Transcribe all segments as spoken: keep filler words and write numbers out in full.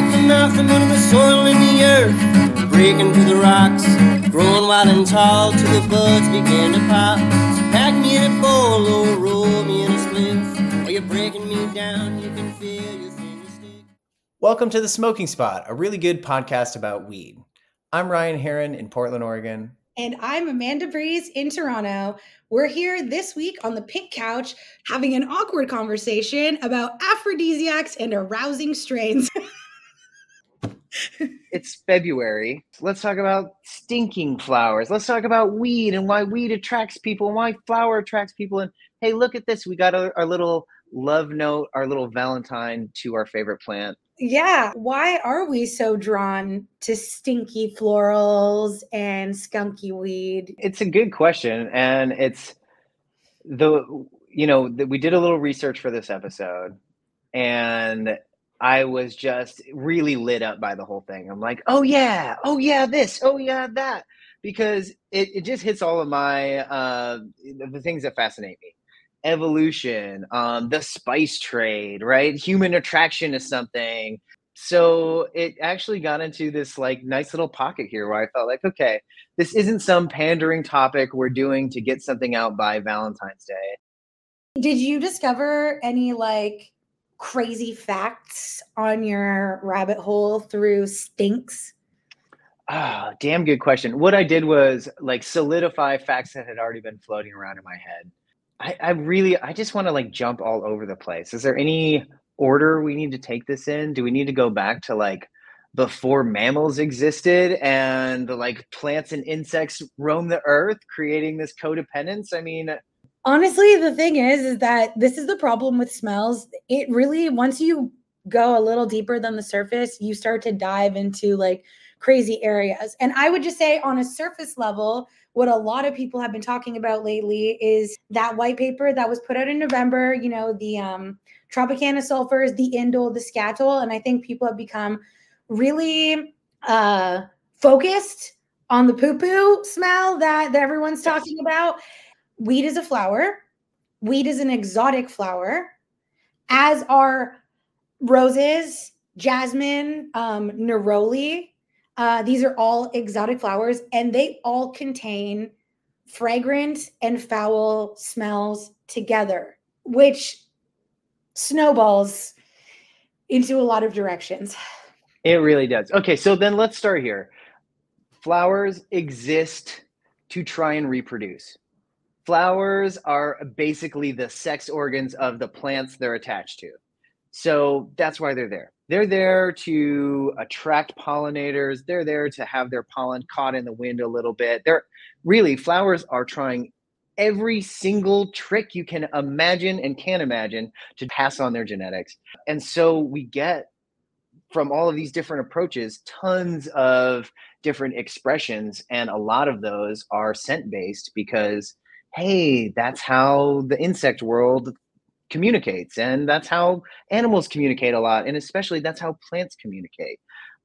like the nothing in the soil in the earth, breaking through the rocks, growing wild and tall till the buds began to pop. So pack me in a bowl or roll me in a spliff, or you're breaking me down, you can feel your fingers stick. Welcome to The Smoking Spot, a really good podcast about weed. I'm Ryan Herron in Portland, Oregon. And I'm Amanda Breeze in Toronto. We're here this week on the pink couch having an awkward conversation about aphrodisiacs and arousing strains. It's February. Let's talk about stinking flowers. Let's talk about weed and why weed attracts people and why flower attracts people. And hey, look at this. We got our, our little love note, our little Valentine to our favorite plant. Yeah. Why are we so drawn to stinky florals and skunky weed? It's a good question. And it's the, you know, the, we did a little research for this episode and I was just really lit up by the whole thing. I'm like, oh yeah, oh yeah, this, oh yeah, that, because it, it just hits all of my, uh, the things that fascinate me. Evolution, um, the spice trade, right? Human attraction to something. So it actually got into this like nice little pocket here where I felt like, okay, this isn't some pandering topic we're doing to get something out by Valentine's Day. Did you discover any like crazy facts on your rabbit hole through stinks? Ah, oh, damn good question. What I did was like solidify facts that had already been floating around in my head. I, I really, I just want to like jump all over the place. Is there any order we need to take this in? Do we need to go back to like before mammals existed and like plants and insects roam the earth, creating this codependence? I mean, honestly, the thing is, is that this is the problem with smells. It really, once you go a little deeper than the surface, you start to dive into like crazy areas. And I would just say on a surface level, what a lot of people have been talking about lately is that white paper that was put out in November, you know, the um, Tropicana sulfurs, the indole, the scatol. And I think people have become really uh, focused on the poo-poo smell that, that everyone's talking about. Weed is a flower. Weed is an exotic flower, as are roses, jasmine, um, neroli. Uh, these are all exotic flowers, and they all contain fragrant and foul smells together, which snowballs into a lot of directions. It really does. Okay, so then let's start here. Flowers exist to try and reproduce. Flowers are basically the sex organs of the plants they're attached to. So that's why they're there. They're there to attract pollinators. They're there to have their pollen caught in the wind a little bit. They're really, flowers are trying every single trick you can imagine and can't imagine to pass on their genetics. And so we get from all of these different approaches, tons of different expressions. And a lot of those are scent-based because, hey, that's how the insect world communicates, and that's how animals communicate a lot, and especially that's how plants communicate.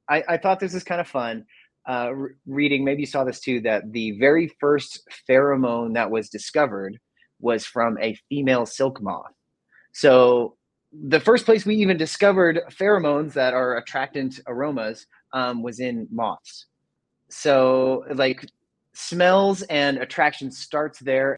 I, I thought this was kind of fun uh, re- reading, maybe you saw this too, that the very first pheromone that was discovered was from a female silk moth. So the first place we even discovered pheromones that are attractant aromas um, was in moths. So like smells and attraction starts there.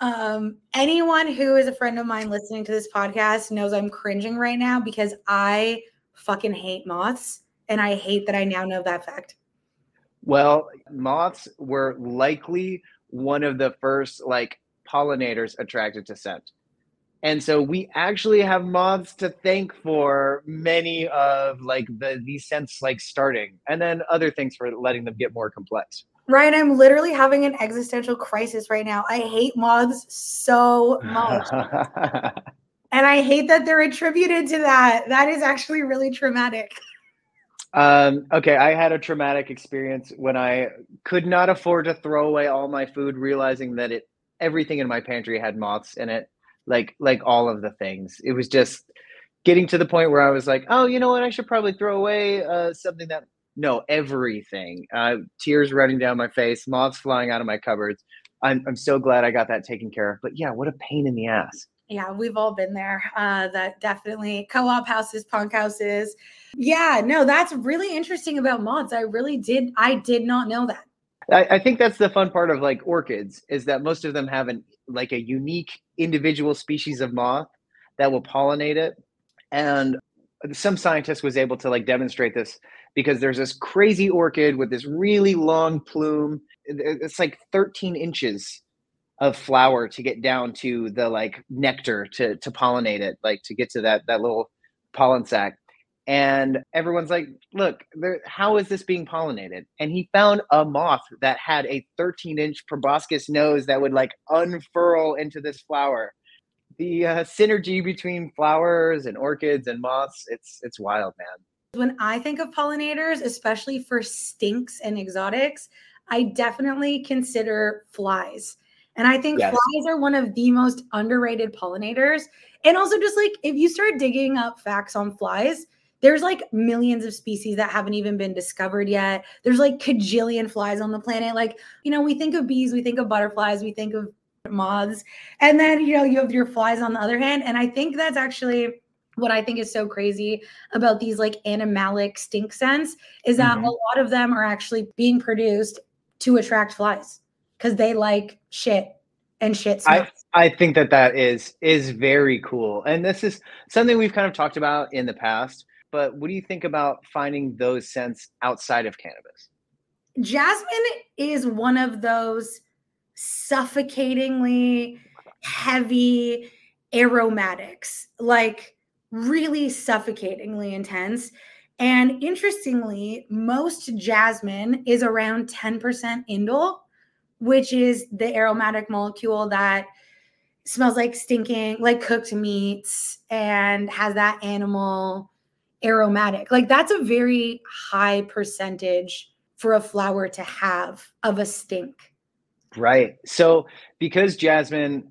Um, anyone who is a friend of mine listening to this podcast knows I'm cringing right now because I fucking hate moths, and I hate that I now know that fact. Well, moths were likely one of the first like pollinators attracted to scent. And so we actually have moths to thank for many of like the these scents like starting, and then other things for letting them get more complex. Ryan, I'm literally having an existential crisis right now. I hate moths so much. And I hate that they're attributed to that. That is actually really traumatic. Um, okay, I had a traumatic experience when I could not afford to throw away all my food, realizing that it everything in my pantry had moths in it, like like all of the things. It was just getting to the point where I was like, oh, you know what? I should probably throw away uh, something that... No, everything. Uh, tears running down my face, moths flying out of my cupboards. I'm I'm so glad I got that taken care of. But yeah, what a pain in the ass. Yeah, we've all been there. Uh, that definitely co-op houses, punk houses. Yeah, no, that's really interesting about moths. I really did. I did not know that. I, I think that's the fun part of like orchids is that most of them have an like a unique individual species of moth that will pollinate it. And some scientist was able to like demonstrate this because there's this crazy orchid with this really long plume. It's like thirteen inches of flower to get down to the like nectar to to pollinate it, like to get to that that little pollen sac. And everyone's like, look, there, how is this being pollinated? And he found a moth that had a thirteen inch proboscis nose that would like unfurl into this flower. The uh, synergy between flowers and orchids and moths, it's it's wild, man. When I think of pollinators, especially for stinks and exotics, I definitely consider flies. And I think yes. flies are one of the most underrated pollinators. And also just like, if you start digging up facts on flies, there's like millions of species that haven't even been discovered yet. There's like kajillion flies on the planet. Like, you know, we think of bees, we think of butterflies, we think of moths, and then, you know, you have your flies on the other hand. And I think that's actually what I think is so crazy about these like animalic stink scents is that mm-hmm. a lot of them are actually being produced to attract flies. Because they like shit and shit smells. I, I think that that is is very cool. And this is something we've kind of talked about in the past. But what do you think about finding those scents outside of cannabis? Jasmine is one of those suffocatingly heavy aromatics, like really suffocatingly intense. And interestingly, most jasmine is around ten percent indole, which is the aromatic molecule that smells like stinking, like cooked meats and has that animal aromatic. Like that's a very high percentage for a flower to have of a stink. Right. So because jasmine,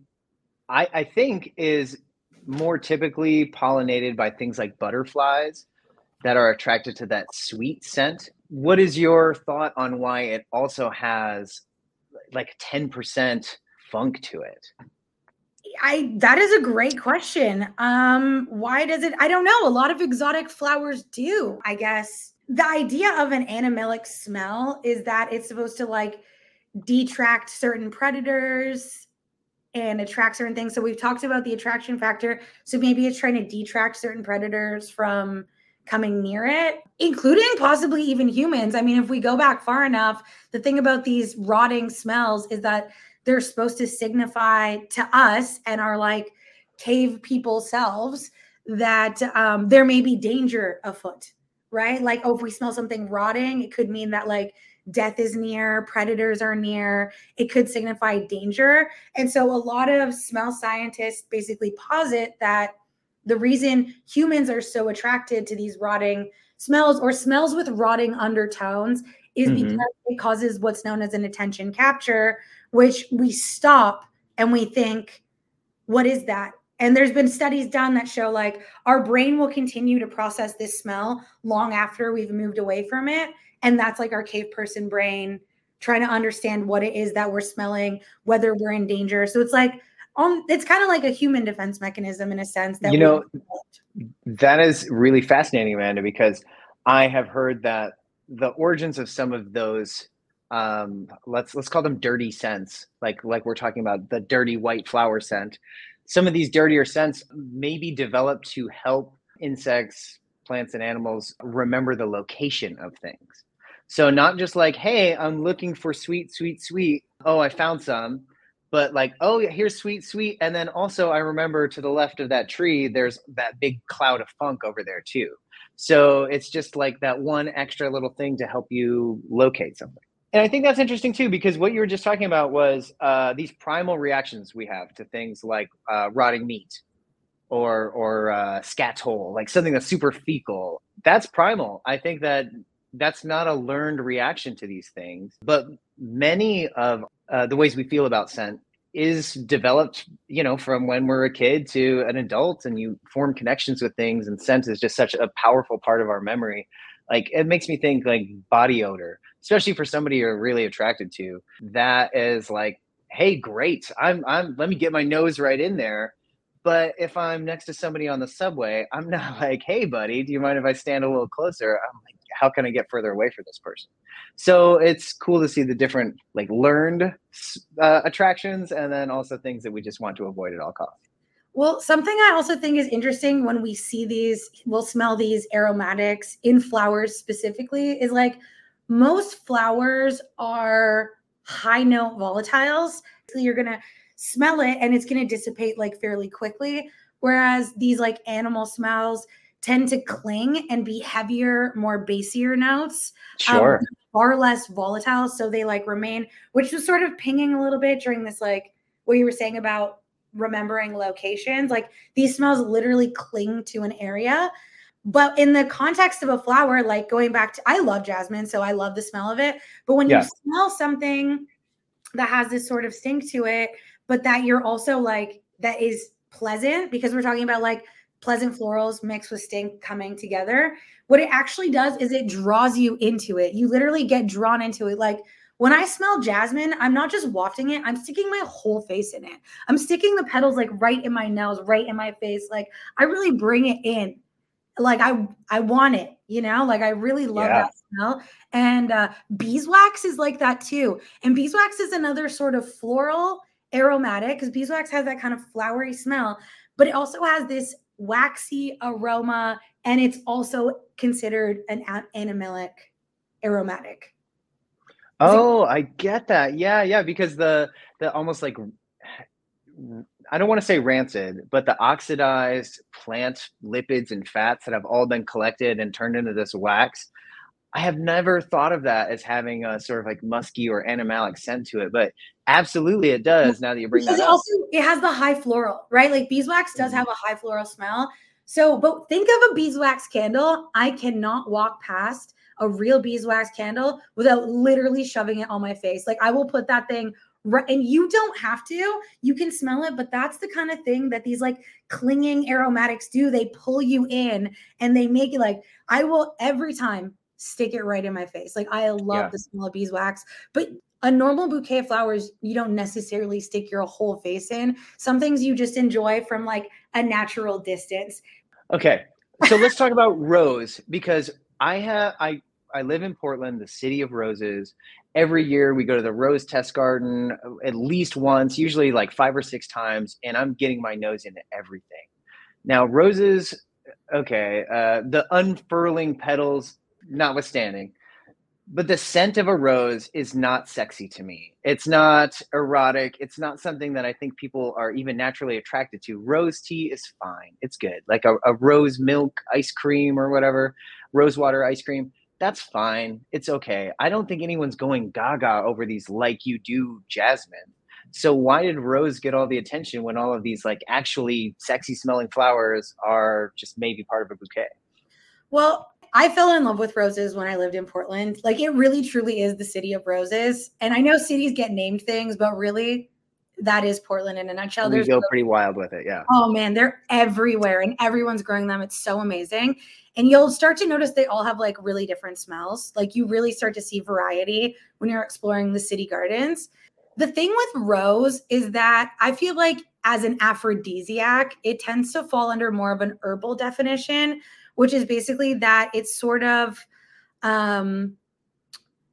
I, I think, is more typically pollinated by things like butterflies that are attracted to that sweet scent. What is your thought on why it also has like ten percent funk to it? I, that is a great question. Um, why does it, I don't know. A lot of exotic flowers do, I guess. The idea of an animalic smell is that it's supposed to like detract certain predators and attract certain things. So we've talked about the attraction factor. So maybe it's trying to detract certain predators from coming near it, including possibly even humans. I mean, if we go back far enough, the thing about these rotting smells is that they're supposed to signify to us and our like cave people selves that um, there may be danger afoot, right? Like, oh, if we smell something rotting, it could mean that like death is near, predators are near, it could signify danger. And so a lot of smell scientists basically posit that the reason humans are so attracted to these rotting smells or smells with rotting undertones is mm-hmm. because it causes what's known as an attention capture, which we stop and we think, what is that? And there's been studies done that show like our brain will continue to process this smell long after we've moved away from it. And that's like our cave person brain trying to understand what it is that we're smelling, whether we're in danger. So it's like, Um, it's kind of like a human defense mechanism in a sense. That you know, that is really fascinating, Amanda, because I have heard that the origins of some of those, um, let's let's call them dirty scents, like like we're talking about the dirty white flower scent. Some of these dirtier scents may be developed to help insects, plants, and animals remember the location of things. So not just like, hey, I'm looking for sweet, sweet, sweet. Oh, I found some. But like, oh, here's sweet, sweet. And then also I remember to the left of that tree, there's that big cloud of funk over there too. So it's just like that one extra little thing to help you locate something. And I think that's interesting too, because what you were just talking about was uh, these primal reactions we have to things like uh, rotting meat or, or uh, scatol, like something that's super fecal. That's primal. I think that that's not a learned reaction to these things, but many of Uh, the ways we feel about scent is developed, you know, from when we're a kid to an adult, and you form connections with things, and scent is just such a powerful part of our memory. Like it makes me think like body odor, especially for somebody you're really attracted to. That is like, hey, great. I'm, I'm, let me get my nose right in there. But if I'm next to somebody on the subway, I'm not like, hey, buddy, do you mind if I stand a little closer? I'm like, how can I get further away from this person? So it's cool to see the different like learned uh, attractions, and then also things that we just want to avoid at all costs. Well, something I also think is interesting when we see these, we'll smell these aromatics in flowers specifically, is like most flowers are high note volatiles. So you're going to smell it and it's going to dissipate like fairly quickly. Whereas these like animal smells tend to cling and be heavier, more basier notes. Sure. Um, far less volatile. So they like remain, which was sort of pinging a little bit during this, like what you were saying about remembering locations, like these smells literally cling to an area. But in the context of a flower, like going back to, I love jasmine, so I love the smell of it. But when yeah. you smell something that has this sort of stink to it, but that you're also like, that is pleasant, because we're talking about like pleasant florals mixed with stink coming together. What it actually does is it draws you into it. You literally get drawn into it. Like, when I smell jasmine, I'm not just wafting it, I'm sticking my whole face in it. I'm sticking the petals like right in my nails, right in my face. Like I really bring it in. Like I, I want it, you know, like I really love yeah. that smell. And uh, beeswax is like that too. And beeswax is another sort of floral aromatic, because beeswax has that kind of flowery smell, but it also has this waxy aroma, and it's also considered an animalic aromatic. Oh, I get that. Yeah, yeah, because the the almost like, I don't want to say rancid, but the oxidized plant lipids and fats that have all been collected and turned into this wax, I have never thought of that as having a sort of like musky or animalic scent to it, but absolutely it does now that you bring because that it up. Also, it has the high floral, right? Like beeswax does have a high floral smell. So, but think of a beeswax candle. I cannot walk past a real beeswax candle without literally shoving it on my face. Like I will put that thing right, and you don't have to, you can smell it, but that's the kind of thing that these like clinging aromatics do. They pull you in and they make it like, I will every time stick it right in my face. Like I love yeah. the smell of beeswax, but a normal bouquet of flowers, you don't necessarily stick your whole face in. Some things you just enjoy from like a natural distance. Okay. So let's talk about rose, because I have, I, I live in Portland, the city of roses. Every year we go to the Rose Test Garden at least once, usually like five or six times, and I'm getting my nose into everything. Now, roses, okay, uh, the unfurling petals notwithstanding, but the scent of a rose is not sexy to me. It's not erotic. It's not something that I think people are even naturally attracted to. Rose tea is fine. It's good. Like a, a rose milk ice cream or whatever, rose water ice cream. That's fine. It's okay. I don't think anyone's going gaga over these like you do jasmine. So why did rose get all the attention when all of these like actually sexy smelling flowers are just maybe part of a bouquet? Well, I fell in love with roses when I lived in Portland. Like it really truly is the city of roses. And I know cities get named things, but really that is Portland in a nutshell. We go pretty wild with it. Yeah. Oh man, they're everywhere and everyone's growing them. It's so amazing. And you'll start to notice they all have like really different smells. Like you really start to see variety when you're exploring the city gardens. The thing with rose is that I feel like as an aphrodisiac, it tends to fall under more of an herbal definition, which is basically that it's sort of, um,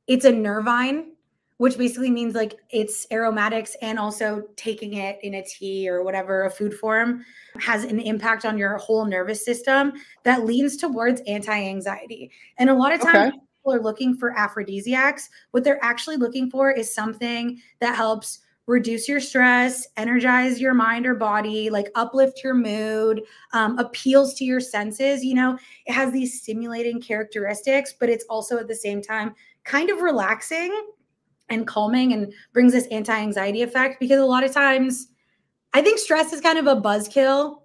it's a nervine, which basically means like it's aromatics and also taking it in a tea or whatever, a food form, has an impact on your whole nervous system that leans towards anti-anxiety. And a lot of times okay. people are looking for aphrodisiacs. What they're actually looking for is something that helps reduce your stress, energize your mind or body, like uplift your mood, um, appeals to your senses. You know, it has these stimulating characteristics, but it's also at the same time kind of relaxing and calming and brings this anti-anxiety effect, because a lot of times I think stress is kind of a buzzkill.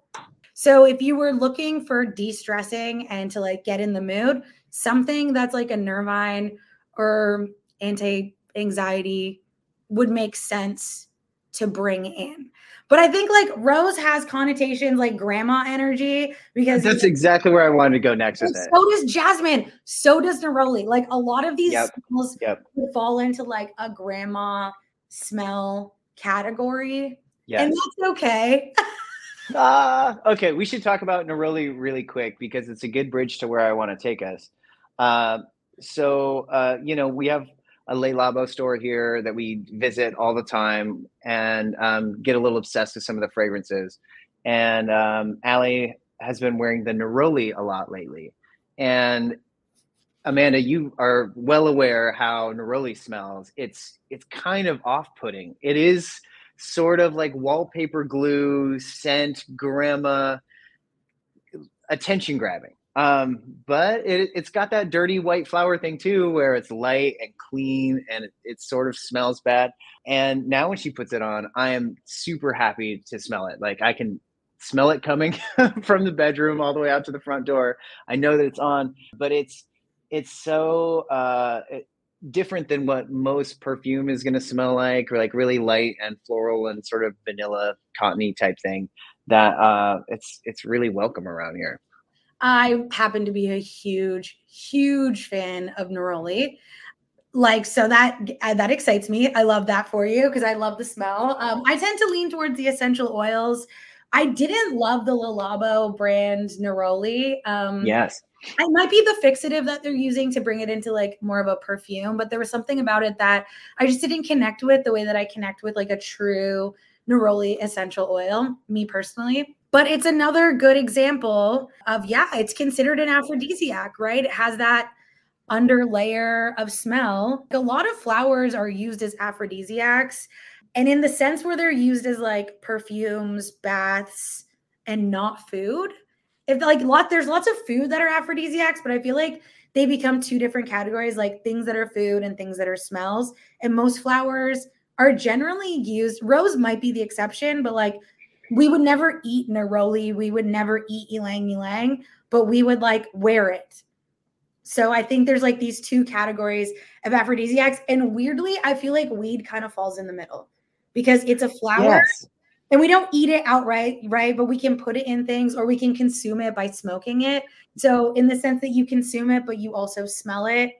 So if you were looking for de-stressing and to like get in the mood, something that's like a nervine or anti-anxiety would make sense to bring in. But I think like rose has connotations like grandma energy, because that's exactly where I wanted to go next with it. So does jasmine. So does neroli. Like a lot of these yep. smells yep. fall into like a grandma smell category. Yes. And that's okay. Uh, okay, we should talk about neroli really quick because it's a good bridge to where I want to take us. Uh, so, uh, you know, we have a Le Labo store here that we visit all the time and um, get a little obsessed with some of the fragrances. And um, Allie has been wearing the neroli a lot lately. And Amanda, you are well aware how neroli smells. It's it's kind of off-putting. It is sort of like wallpaper glue, scent, grandma, attention grabbing. Um, but it, it's got that dirty white flower thing too, where it's light and clean and it, it sort of smells bad. And now when she puts it on, I am super happy to smell it. Like I can smell it coming from the bedroom all the way out to the front door. I know that it's on, but it's, it's so, uh, it, different than what most perfume is going to smell like, or like really light and floral and sort of vanilla cottony type thing that uh it's it's really welcome around here. I happen to be a huge huge fan of neroli, like so that that excites me. I love that for you because I love the smell. um I tend to lean towards the essential oils. I didn't love the Le Labo brand neroli. um yes It might be the fixative that they're using to bring it into like more of a perfume, but there was something about it that I just didn't connect with the way that I connect with like a true neroli essential oil, me personally. But it's another good example of, yeah, it's considered an aphrodisiac, right? It has that under layer of smell. A lot of flowers are used as aphrodisiacs, and in the sense where they're used as like perfumes, baths, and not food. If like lot, there's lots of food that are aphrodisiacs, but I feel like they become two different categories, like things that are food and things that are smells. And most flowers are generally used. Rose might be the exception, but like we would never eat neroli. We would never eat ylang-ylang, but we would like wear it. So I think there's like these two categories of aphrodisiacs. And weirdly, I feel like weed kind of falls in the middle because it's a flower. Yes. And we don't eat it outright, right? But we can put it in things, or we can consume it by smoking it. So in the sense that you consume it, but you also smell it,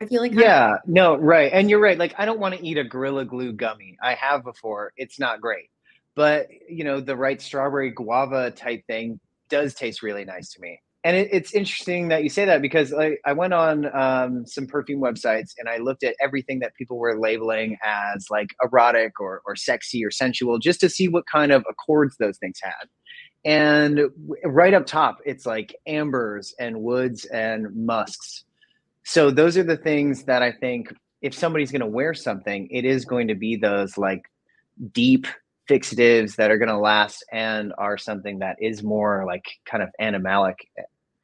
I feel like. Yeah, of- no, right. And you're right. Like, I don't want to eat a Gorilla Glue gummy. I have before. It's not great. But, you know, the right strawberry guava type thing does taste really nice to me. And it, it's interesting that you say that because I, I went on um, some perfume websites and I looked at everything that people were labeling as like erotic or, or sexy or sensual, just to see what kind of accords those things had. And right up top, it's like ambers and woods and musks. So those are the things that I think if somebody's going to wear something, it is going to be those like deep fixatives that are going to last and are something that is more like kind of animalic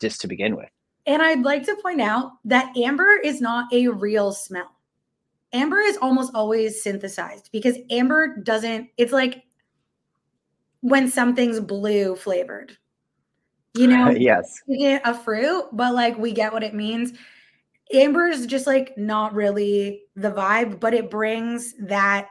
just to begin with. And I'd like to point out that amber is not a real smell. Amber is almost always synthesized because amber doesn't, it's like when something's blue flavored, you know, yes, you get a fruit, but like we get what it means. Amber is just like not really the vibe, but it brings that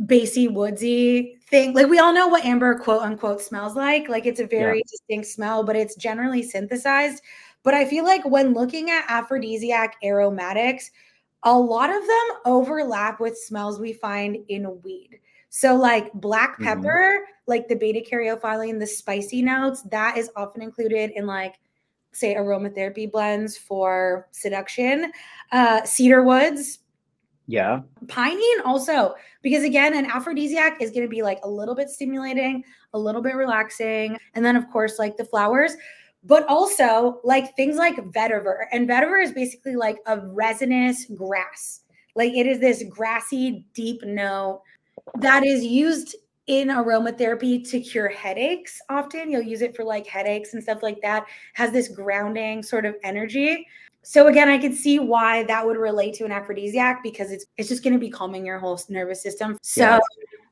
bassy, woodsy thing. Like we all know what amber quote unquote smells like. Like it's a very yeah. distinct smell, but it's generally synthesized. But I feel like when looking at aphrodisiac aromatics, a lot of them overlap with smells we find in weed. So like black pepper, mm-hmm. like the beta caryophyllene, the spicy notes, that is often included in like, say, aromatherapy blends for seduction. Uh, cedar woods. Yeah. Pinene also, because again, an aphrodisiac is going to be like a little bit stimulating, a little bit relaxing. And then of course, like the flowers, but also like things like vetiver. And vetiver is basically like a resinous grass. Like it is this grassy, deep note that is used in aromatherapy to cure headaches. Often you'll use it for like headaches and stuff like that. Has this grounding sort of energy. So again, I could see why that would relate to an aphrodisiac because it's it's just going to be calming your whole nervous system. So yes.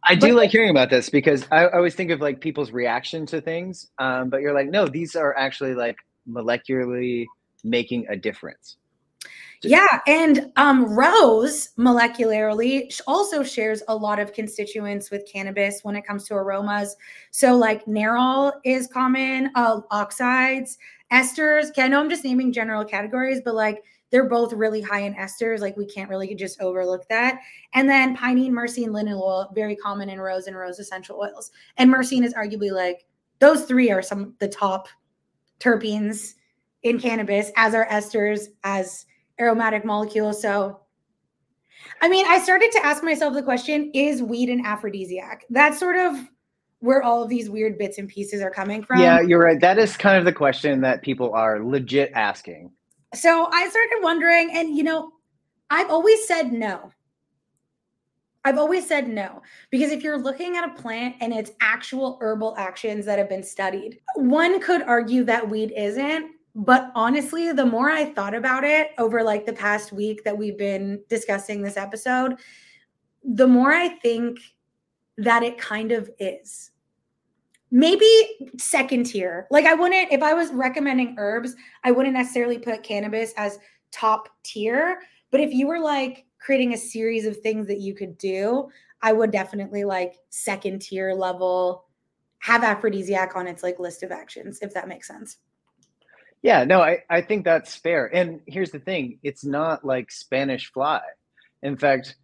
I do but- like hearing about this because I, I always think of like people's reaction to things. Um, but you're like, no, these are actually like molecularly making a difference. Just- yeah. And um, rose molecularly also shares a lot of constituents with cannabis when it comes to aromas. So like nerol is common, uh, oxides, esters. Okay, I know I'm just naming general categories, but like They're both really high in esters. Like we can't really just overlook that. And then pinene, myrcene, linalool, oil, very common in rose and rose essential oils. And myrcene is arguably like, those three are some of the top terpenes in cannabis, as are esters, as aromatic molecules. So, I mean, I started to ask myself the question, is weed an aphrodisiac? That's sort of where all of these weird bits and pieces are coming from. Yeah, you're right. That is kind of the question that people are legit asking. So I started wondering, and, you know, I've always said no. I've always said no, because if you're looking at a plant and its actual herbal actions that have been studied, one could argue that weed isn't. But honestly, the more I thought about it over like the past week that we've been discussing this episode, the more I think that it kind of is. Maybe second tier. Like I wouldn't, if I was recommending herbs, I wouldn't necessarily put cannabis as top tier. But if you were like creating a series of things that you could do, I would definitely like second tier level, have aphrodisiac on its like list of actions, if that makes sense. Yeah, no, I, I think that's fair. And here's the thing. It's not like Spanish fly. In fact,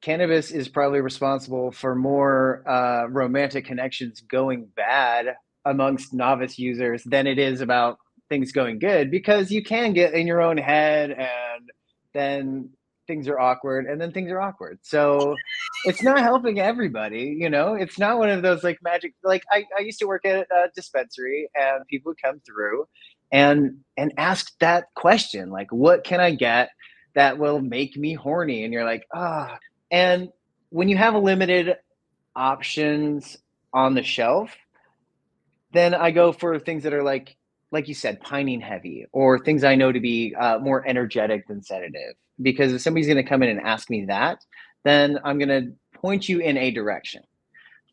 cannabis is probably responsible for more uh, romantic connections going bad amongst novice users than it is about things going good, because you can get in your own head and then things are awkward and then things are awkward. So it's not helping everybody, you know? It's not one of those like magic, like I, I used to work at a dispensary and people would come through and and ask that question, like, what can I get that will make me horny? And you're like, ah. Oh. And when you have limited options on the shelf, then I go for things that are like, like you said, pinene heavy, or things I know to be uh, more energetic than sedative. Because if somebody's going to come in and ask me that, then I'm going to point you in a direction.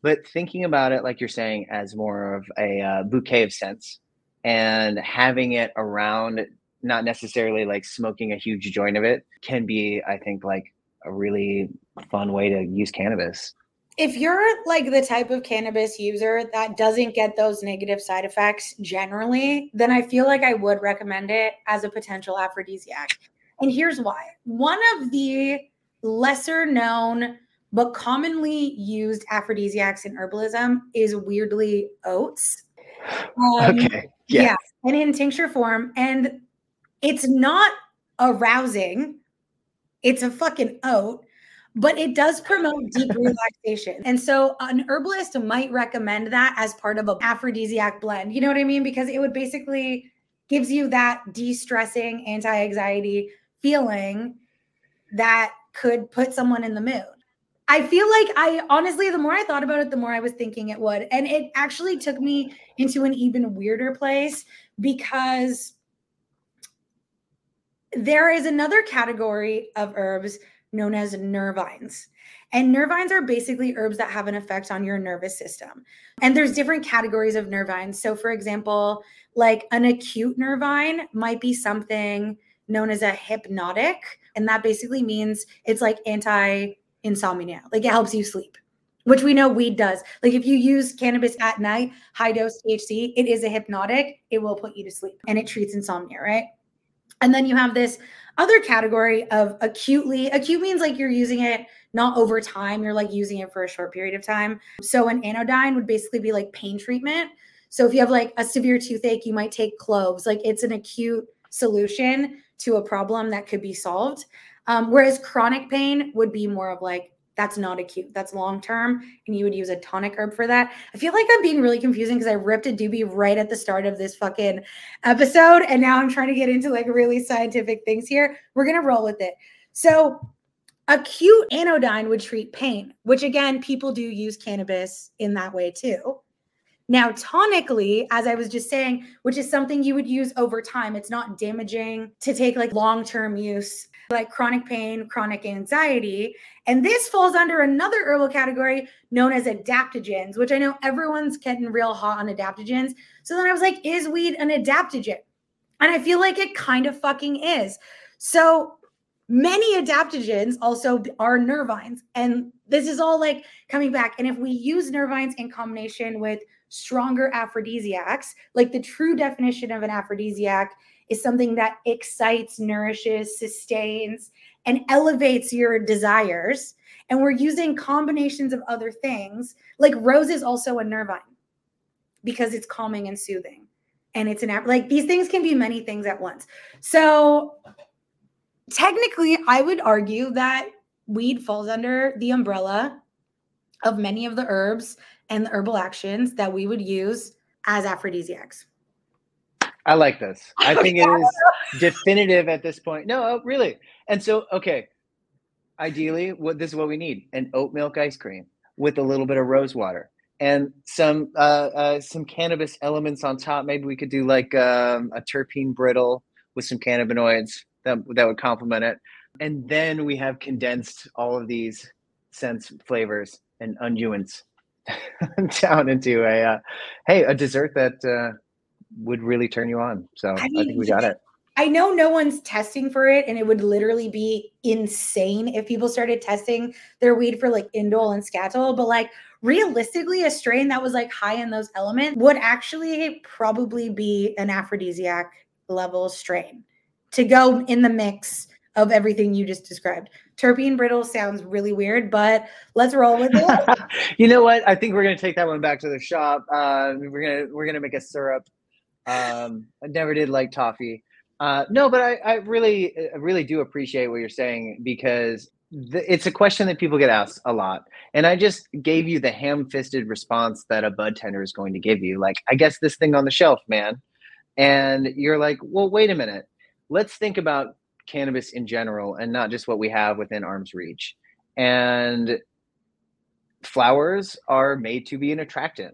But thinking about it, like you're saying, as more of a uh, bouquet of scents, and having it around, not necessarily like smoking a huge joint of it, can be, I think, like a really fun way to use cannabis. If you're like the type of cannabis user that doesn't get those negative side effects generally, then I feel like I would recommend it as a potential aphrodisiac. And here's why. One of the lesser known but commonly used aphrodisiacs in herbalism is weirdly oats. Um, okay. Yeah. yeah. And in tincture form. And it's not arousing. It's a fucking oat, but it does promote deep relaxation. And so an herbalist might recommend that as part of an aphrodisiac blend. You know what I mean? Because it would basically gives you that de-stressing, anti-anxiety feeling that could put someone in the mood. I feel like I honestly, the more I thought about it, the more I was thinking it would. And it actually took me into an even weirder place, because there is another category of herbs known as nervines. And nervines are basically herbs that have an effect on your nervous system. And there's different categories of nervines. So for example, like an acute nervine might be something known as a hypnotic. And that basically means it's like anti insomnia, like it helps you sleep, which we know weed does. Like if you use cannabis at night, high dose T H C, it is a hypnotic, it will put you to sleep, and it treats insomnia, right? And then you have this other category of acutely. Acute means like you're using it not over time, you're like using it for a short period of time. So an anodyne would basically be like pain treatment. So if you have like a severe toothache, you might take cloves. Like it's an acute solution to a problem that could be solved. Um, whereas chronic pain would be more of like, that's not acute, that's long-term, and you would use a tonic herb for that. I feel like I'm being really confusing because I ripped a doobie right at the start of this fucking episode, and now I'm trying to get into like really scientific things here. We're going to roll with it. So acute anodyne would treat pain, which again, people do use cannabis in that way too. Now, tonically, as I was just saying, which is something you would use over time, it's not damaging to take like long-term use, like chronic pain, chronic anxiety. And this falls under another herbal category known as adaptogens, which I know everyone's getting real hot on adaptogens. So then I was like, is weed an adaptogen? And I feel like it kind of fucking is. So many adaptogens also are nervines. And this is all like coming back. And if we use nervines in combination with stronger aphrodisiacs. Like the true definition of an aphrodisiac is something that excites, nourishes, sustains, and elevates your desires. And we're using combinations of other things. Like rose is also a nervine because it's calming and soothing. And it's an, like these things can be many things at once. So technically I would argue that weed falls under the umbrella of many of the herbs and the herbal actions that we would use as aphrodisiacs. I like this. I think it is definitive at this point. No, really. And so, okay, ideally, what this is what we need: an oat milk ice cream with a little bit of rose water and some uh, uh, some cannabis elements on top. Maybe we could do like um, a terpene brittle with some cannabinoids that that would complement it. And then we have condensed all of these scents, flavors, and unguents down into a uh, hey a dessert that uh, would really turn you on. So I, mean, I think we got it. I know no one's testing for it, and it would literally be insane if people started testing their weed for like indole and scatol. But like realistically, a strain that was like high in those elements would actually probably be an aphrodisiac level strain to go in the mix of everything you just described. Terpene brittle sounds really weird, but let's roll with it. You know what? I think we're gonna take that one back to the shop. Uh, we're gonna we're gonna make a syrup. Um, I never did like toffee. Uh, no, but I, I really I really do appreciate what you're saying, because th- it's a question that people get asked a lot, and I just gave you the ham-fisted response that a bud tender is going to give you. Like, I guess this thing on the shelf, man, and you're like, well, wait a minute. Let's think about cannabis in general and not just what we have within arm's reach. And flowers are made to be an attractant.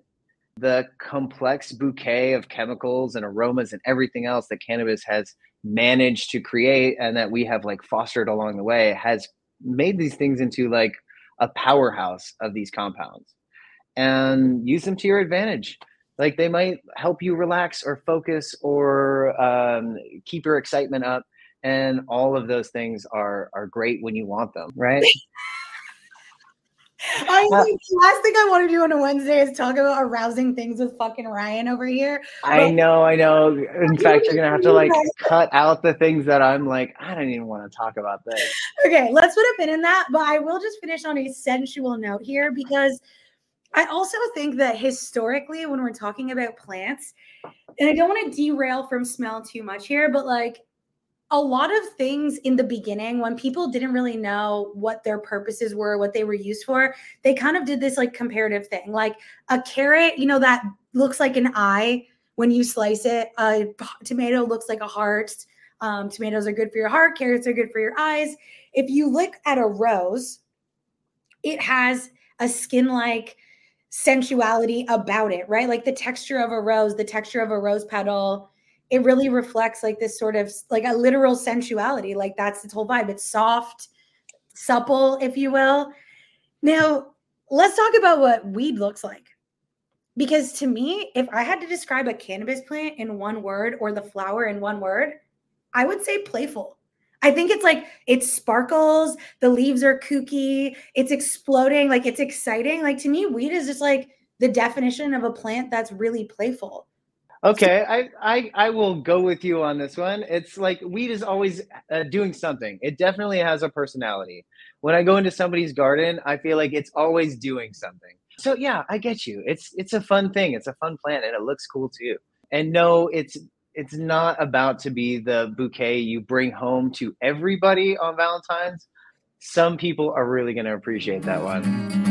The complex bouquet of chemicals and aromas and everything else that cannabis has managed to create and that we have like fostered along the way has made these things into like a powerhouse of these compounds, and use them to your advantage. Like they might help you relax or focus or um, keep your excitement up. And all of those things are are great when you want them, right? I uh, think the last thing I want to do on a Wednesday is talk about arousing things with fucking Ryan over here. I but, know, I know. In fact, you're going to have to like cut out the things that I'm like, I don't even want to talk about this. Okay, let's put a pin in that. But I will just finish on a sensual note here, because I also think that historically when we're talking about plants, and I don't want to derail from smell too much here, but like, a lot of things in the beginning, when people didn't really know what their purposes were, what they were used for, they kind of did this like comparative thing. Like a carrot, you know, that looks like an eye when you slice it. A tomato looks like a heart. Um, tomatoes are good for your heart. Carrots are good for your eyes. If you look at a rose, it has a skin-like sensuality about it, right? Like the texture of a rose, the texture of a rose petal, it really reflects like this sort of like a literal sensuality. Like that's its whole vibe. It's soft, supple, if you will. Now, let's talk about what weed looks like. Because to me, if I had to describe a cannabis plant in one word or the flower in one word, I would say playful. I think it's like it sparkles. The leaves are kooky. It's exploding. Like it's exciting. Like to me, weed is just like the definition of a plant that's really playful. Okay, I, I I will go with you on this one. It's like weed is always uh, doing something. It definitely has a personality. When I go into somebody's garden, I feel like it's always doing something. So yeah, I get you. It's it's a fun thing. It's a fun plant, and it looks cool too. And no, it's it's not about to be the bouquet you bring home to everybody on Valentine's. Some people are really going to appreciate that one.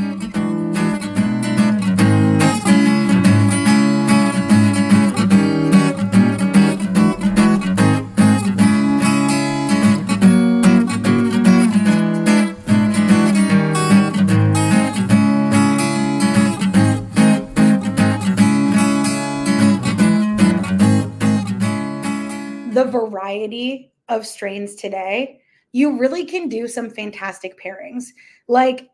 Variety of strains today, you really can do some fantastic pairings, like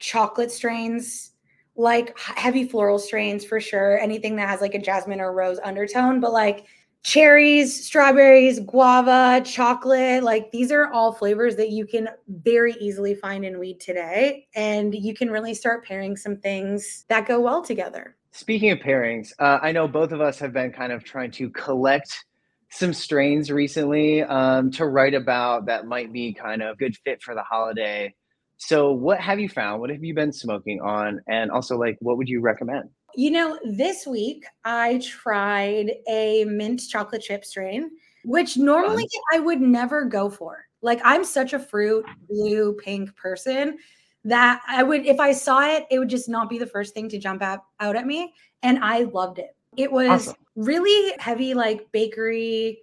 chocolate strains, like heavy floral strains for sure, anything that has like a jasmine or rose undertone, but like cherries, strawberries, guava, chocolate, like these are all flavors that you can very easily find in weed today, and you can really start pairing some things that go well together. Speaking of pairings, uh, I know both of us have been kind of trying to collect some strains recently um, to write about that might be kind of good fit for the holiday. So what have you found? What have you been smoking on? And also, like, what would you recommend? You know, this week I tried a mint chocolate chip strain, which normally um, I would never go for. Like, I'm such a fruit, blue, pink person that I would, if I saw it, it would just not be the first thing to jump out, out at me. And I loved it. It was awesome. Really heavy, like bakery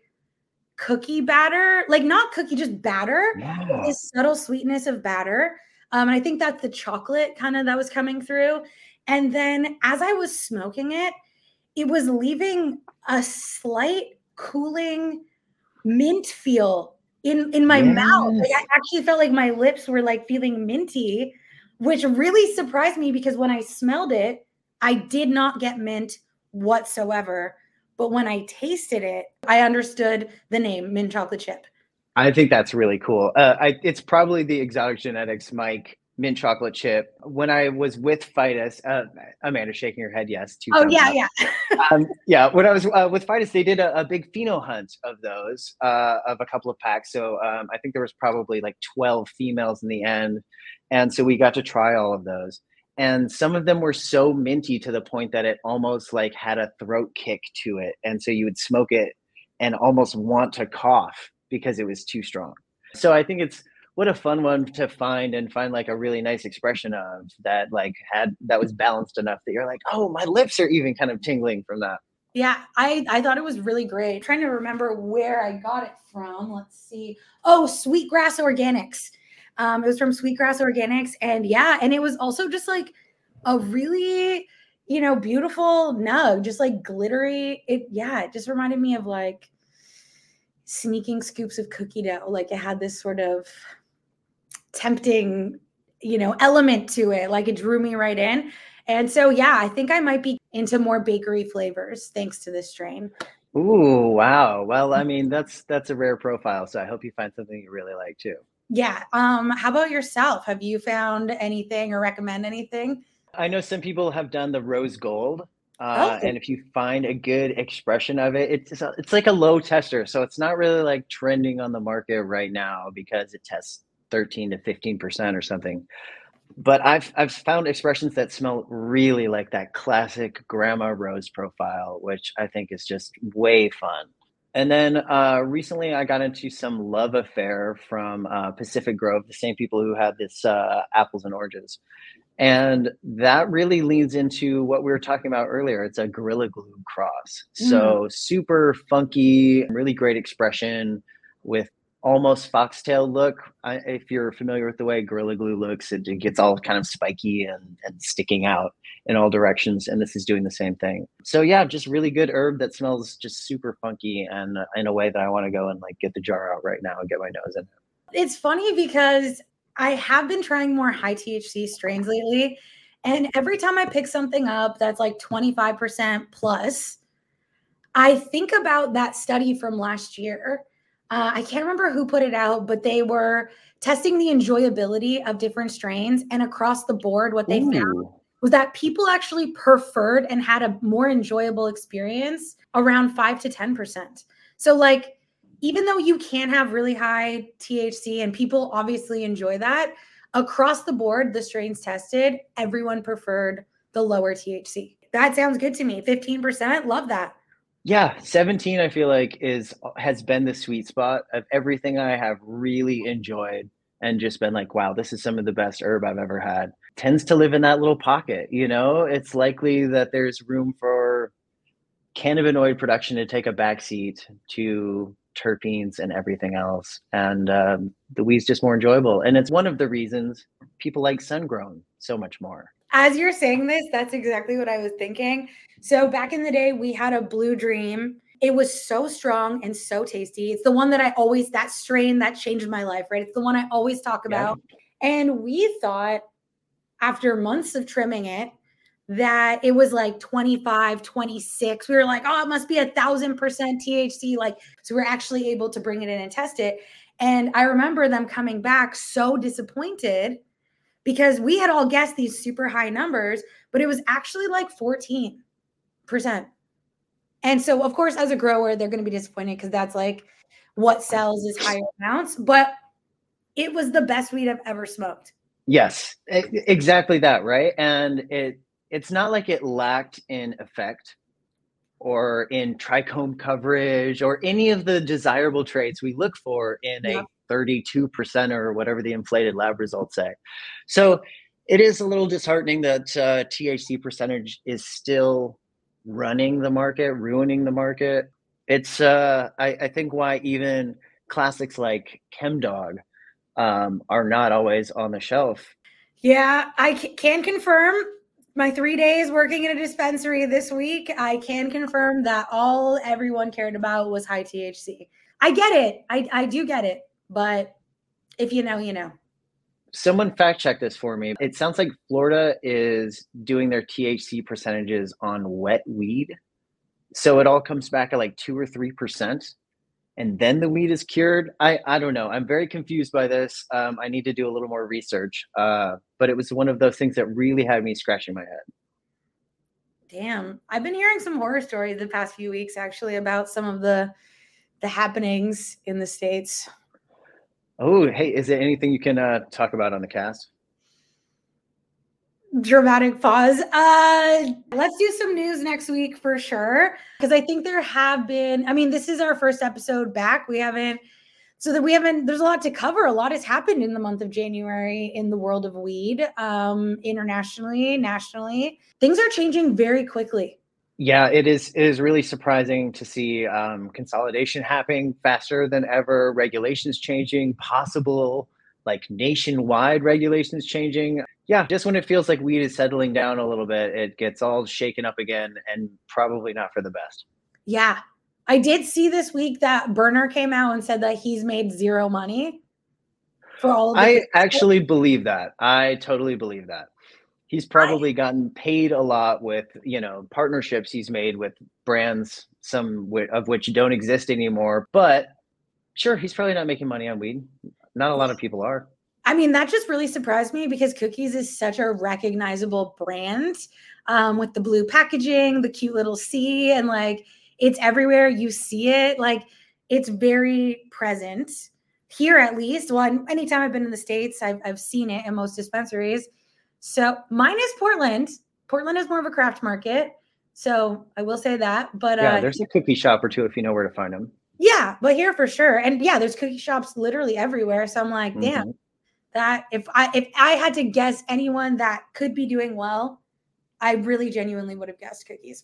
cookie batter, like not cookie, just batter, yeah. This subtle sweetness of batter. Um, and I think that's the chocolate kind of that was coming through. And then as I was smoking it, it was leaving a slight cooling mint feel in, in my yes. mouth. Like, I actually felt like my lips were like feeling minty, which really surprised me because when I smelled it, I did not get mint whatsoever. But when I tasted it, I understood the name mint chocolate chip. I think that's really cool. Uh, I, it's probably the Exotic Genetics, Mike, mint chocolate chip. When I was with Fidus, uh, Amanda shaking her head, yes. Two oh, yeah, up. yeah. um, yeah, when I was uh, with Fidus, they did a, a big pheno hunt of those, uh, of a couple of packs. So um, I think there was probably like twelve females in the end. And so we got to try all of those. And some of them were so minty to the point that it almost like had a throat kick to it. And so you would smoke it and almost want to cough because it was too strong. So I think it's, what a fun one to find and find like a really nice expression of that, like had, that was balanced enough that you're like, oh, my lips are even kind of tingling from that. Yeah, I, I thought it was really great. I'm trying to remember where I got it from. Let's see. Oh, Sweetgrass Organics. Um, it was from Sweetgrass Organics. And yeah, and it was also just like a really, you know, beautiful nug, just like glittery. It, yeah, it just reminded me of like sneaking scoops of cookie dough. Like it had this sort of tempting, you know, element to it. Like it drew me right in. And so, yeah, I think I might be into more bakery flavors thanks to this strain. Ooh, wow. Well, I mean, that's, that's a rare profile. So I hope you find something you really like too. Yeah. Um, how about yourself? Have you found anything or recommend anything? I know some people have done the rose gold. Uh, oh. And if you find a good expression of it, it's it's like a low tester. So it's not really like trending on the market right now because it tests thirteen to fifteen percent or something. But I've I've found expressions that smell really like that classic grandma rose profile, which I think is just way fun. And then uh, recently I got into some Love Affair from uh, Pacific Grove, the same people who had this uh, apples and oranges. And that really leans into what we were talking about earlier. It's a Gorilla Glue cross. Mm. So super funky, really great expression with almost foxtail look. I, if you're familiar with the way Gorilla Glue looks, it, it gets all kind of spiky and, and sticking out in all directions. And this is doing the same thing. So yeah, just really good herb that smells just super funky and uh, in a way that I want to go and like get the jar out right now and get my nose in. It's funny because I have been trying more high T H C strains lately. And every time I pick something up that's like twenty-five percent plus, I think about that study from last year. Uh, I can't remember who put it out, but they were testing the enjoyability of different strains. And across the board, what they Ooh. found was that people actually preferred and had a more enjoyable experience around five to ten percent. So like, even though you can have really high T H C and people obviously enjoy that, across the board, the strains tested, everyone preferred the lower T H C. That sounds good to me. fifteen percent, love that. Yeah, seventeen I feel like is has been the sweet spot of everything I have really enjoyed and just been like, wow, this is some of the best herb I've ever had. Tends to live in that little pocket, you know? It's likely that there's room for cannabinoid production to take a backseat to terpenes and everything else, and um, the weed's just more enjoyable. And it's one of the reasons people like sun-grown so much more. As you're saying this, that's exactly what I was thinking. So back in the day, we had a Blue Dream. It was so strong and so tasty. It's the one that I always, that strain that changed my life, right? It's the one I always talk about. Yeah. And we thought after months of trimming it, that it was like twenty-five, twenty-six. We were like, oh, it must be a thousand percent T H C. Like, so we're actually able to bring it in and test it. And I remember them coming back so disappointed because we had all guessed these super high numbers, but it was actually like fourteen. percent. And so, of course, as a grower, they're going to be disappointed because that's like what sells is higher amounts. But it was the best weed I've ever smoked. Yes, exactly that, right? And it it's not like it lacked in effect or in trichome coverage or any of the desirable traits we look for in yeah. a thirty-two percent or whatever the inflated lab results say. So it is a little disheartening that uh, T H C percentage is still running the market, ruining the market. It's, uh, I, I think why even classics like ChemDog um, are not always on the shelf. Yeah, I c- can confirm my three days working in a dispensary this week. I can confirm that all everyone cared about was high T H C. I get it. I, I do get it. But if you know, you know. Someone fact check this for me. It sounds like Florida is doing their T H C percentages on wet weed. So it all comes back at like two or three percent and then the weed is cured. I, I don't know. I'm very confused by this. Um, I need to do a little more research, uh, but it was one of those things that really had me scratching my head. Damn. I've been hearing some horror stories the past few weeks actually about some of the, the happenings in the States. Oh, hey, is there anything you can uh, talk about on the cast? Dramatic pause. Uh, let's do some news next week for sure. Because I think there have been, I mean, this is our first episode back. We haven't, so that we haven't, there's a lot to cover. A lot has happened in the month of January in the world of weed, um, internationally, nationally. Things are changing very quickly. Yeah, it is it is really surprising to see um, consolidation happening faster than ever, regulations changing, possible like nationwide regulations changing. Yeah, just when it feels like weed is settling down a little bit, it gets all shaken up again and probably not for the best. Yeah, I did see this week that Berner came out and said that he's made zero money for all of the- I actually believe that. I totally believe that. He's probably gotten paid a lot with, you know, partnerships he's made with brands, some w- of which don't exist anymore. But sure, he's probably not making money on weed. Not a lot of people are. I mean, that just really surprised me because Cookies is such a recognizable brand um, with the blue packaging, the cute little C, and like it's everywhere. You see it. Like it's very present here, at least. Well, anytime I've been in the States, I've, I've seen it in most dispensaries. So mine is Portland. Portland is more of a craft market. So I will say that. But yeah, uh, there's a cookie shop or two if you know where to find them. Yeah, but here for sure. And yeah, there's cookie shops literally everywhere. So I'm like, damn, mm-hmm. that if I if I had to guess anyone that could be doing well, I really genuinely would have guessed Cookies.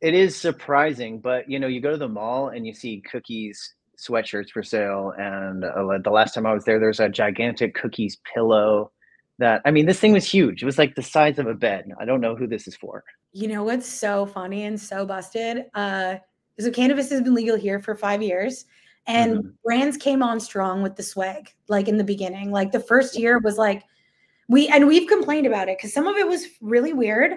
It is surprising, but you know, you go to the mall and you see Cookies sweatshirts for sale. And uh, the last time I was there, there's a gigantic Cookies pillow. That, I mean, this thing was huge. It was like the size of a bed. I don't know who this is for. You know what's so funny and so busted? Uh, so cannabis has been legal here for five years. And mm-hmm. brands came on strong with the swag, like in the beginning. Like the first year was like, we and we've complained about it because some of it was really weird.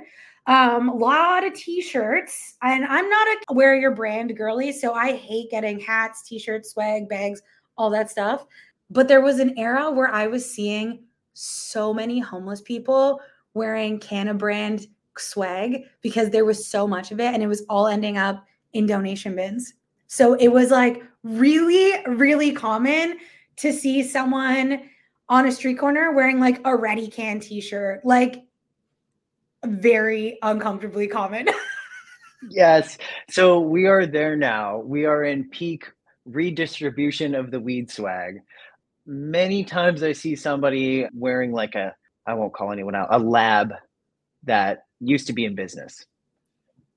Um, a lot of T-shirts. And I'm not a wear your brand girly, so I hate getting hats, T-shirts, swag, bags, all that stuff. But there was an era where I was seeing so many homeless people wearing Canna brand swag because there was so much of it and it was all ending up in donation bins. So it was like really, really common to see someone on a street corner wearing like a Ready Can t-shirt, like very uncomfortably common. Yes. So we are there now. We are in peak redistribution of the weed swag. Many times I see somebody wearing like a, I won't call anyone out, a lab that used to be in business.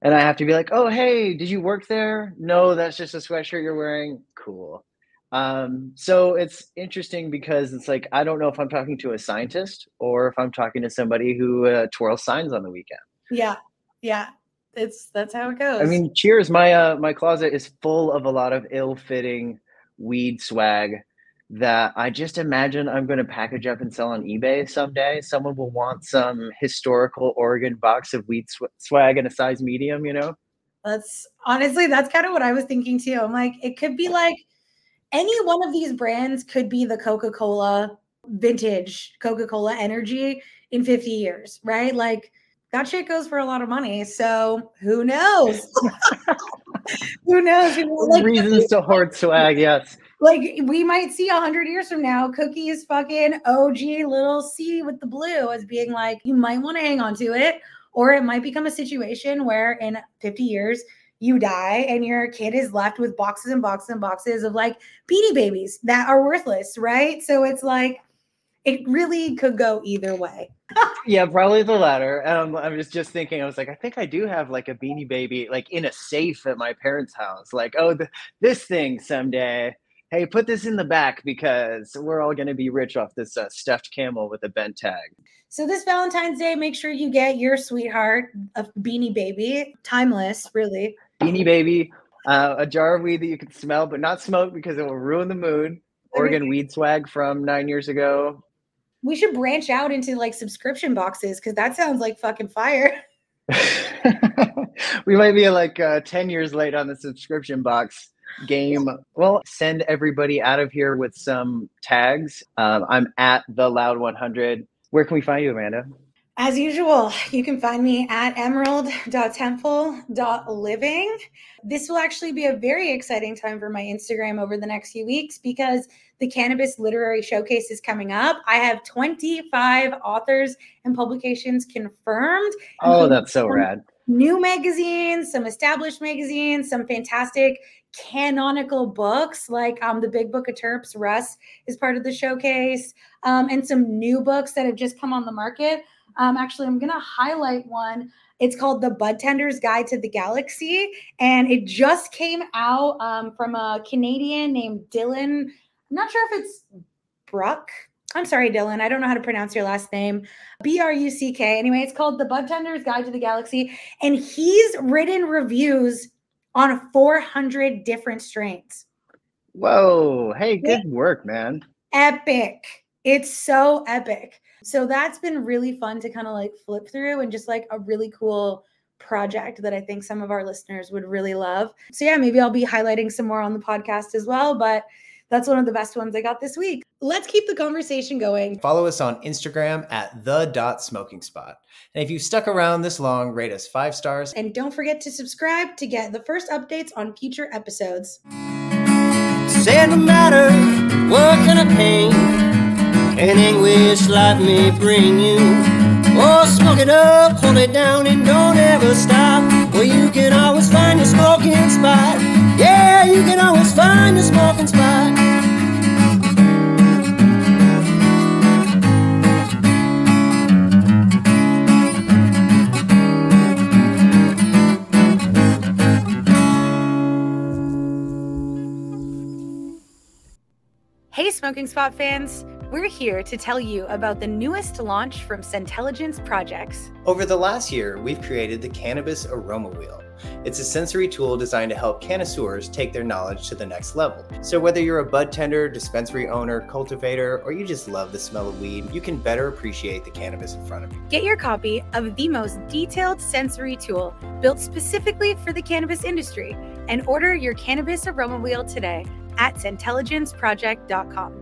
And I have to be like, oh, hey, did you work there? No, that's just a sweatshirt you're wearing. Cool. Um, so it's interesting because it's like, I don't know if I'm talking to a scientist or if I'm talking to somebody who uh, twirls signs on the weekend. Yeah. Yeah. It's, that's how it goes. I mean, cheers. My, uh, my closet is full of a lot of ill-fitting weed swag that I just imagine I'm going to package up and sell on eBay someday. Someone will want some historical Oregon box of weed sw- swag in a size medium, you know? That's honestly, that's kind of what I was thinking too. I'm like, it could be like any one of these brands could be the Coca-Cola vintage Coca-Cola energy in fifty years, right? Like that shit goes for a lot of money. So who knows? Who knows? You know, like, reasons to hoard swag, yes. Like, we might see a hundred years from now, Cookies fucking O G little C with the blue as being like, you might want to hang on to it. Or it might become a situation where in fifty years, you die and your kid is left with boxes and boxes and boxes of like Beanie Babies that are worthless, right? So it's like, it really could go either way. Yeah, probably the latter. Um, I was just thinking, I was like, I think I do have like a Beanie Baby, like in a safe at my parents' house. Like, oh, th- this thing someday. Hey, put this in the back because we're all going to be rich off this uh, stuffed camel with a bent tag. So this Valentine's Day, make sure you get your sweetheart a Beanie Baby. Timeless, really. Beanie Baby, uh, a jar of weed that you can smell but not smoke because it will ruin the mood. Oregon weed swag from nine years ago. We should branch out into like subscription boxes because that sounds like fucking fire. We might be like uh, ten years late on the subscription box game. Well, send everybody out of here with some tags. Um, I'm at the loud one hundred. Where can we find you, Amanda? As usual, you can find me at emerald dot temple dot living. This will actually be a very exciting time for my Instagram over the next few weeks because the Cannabis Literary Showcase is coming up. I have twenty-five authors and publications confirmed. Oh, that's so rad. New magazines, some established magazines, some fantastic canonical books like um, The Big Book of Terps. Russ is part of the showcase, um, and some new books that have just come on the market. Um, actually, I'm going to highlight one. It's called The Budtender's Guide to the Galaxy. And it just came out um, from a Canadian named Dylan. I'm not sure if it's Bruck. I'm sorry, Dylan. I don't know how to pronounce your last name. B R U C K. Anyway, it's called The Budtender's Guide to the Galaxy. And he's written reviews on four hundred different strains. Whoa. Hey, good work, man. Epic. It's so epic. So that's been really fun to kind of like flip through and just like a really cool project that I think some of our listeners would really love. So yeah, maybe I'll be highlighting some more on the podcast as well, but that's one of the best ones I got this week. Let's keep the conversation going. Follow us on Instagram at the dot smoking spot. And if you've stuck around this long, rate us five stars. And don't forget to subscribe to get the first updates on future episodes. Said no matter what kind of pain and anguish life may bring you. Oh, smoke it up, hold it down, and don't ever stop. Well, you can always find your smoking spot. Yeah, you can always find your smoking spot. Hey, Smoking Spot fans. We're here to tell you about the newest launch from Scentelligence Projects. Over the last year, we've created the Cannabis Aroma Wheel. It's a sensory tool designed to help connoisseurs take their knowledge to the next level. So whether you're a bud tender, dispensary owner, cultivator, or you just love the smell of weed, you can better appreciate the cannabis in front of you. Get your copy of the most detailed sensory tool built specifically for the cannabis industry and order your Cannabis Aroma Wheel today at scentelligence project dot com.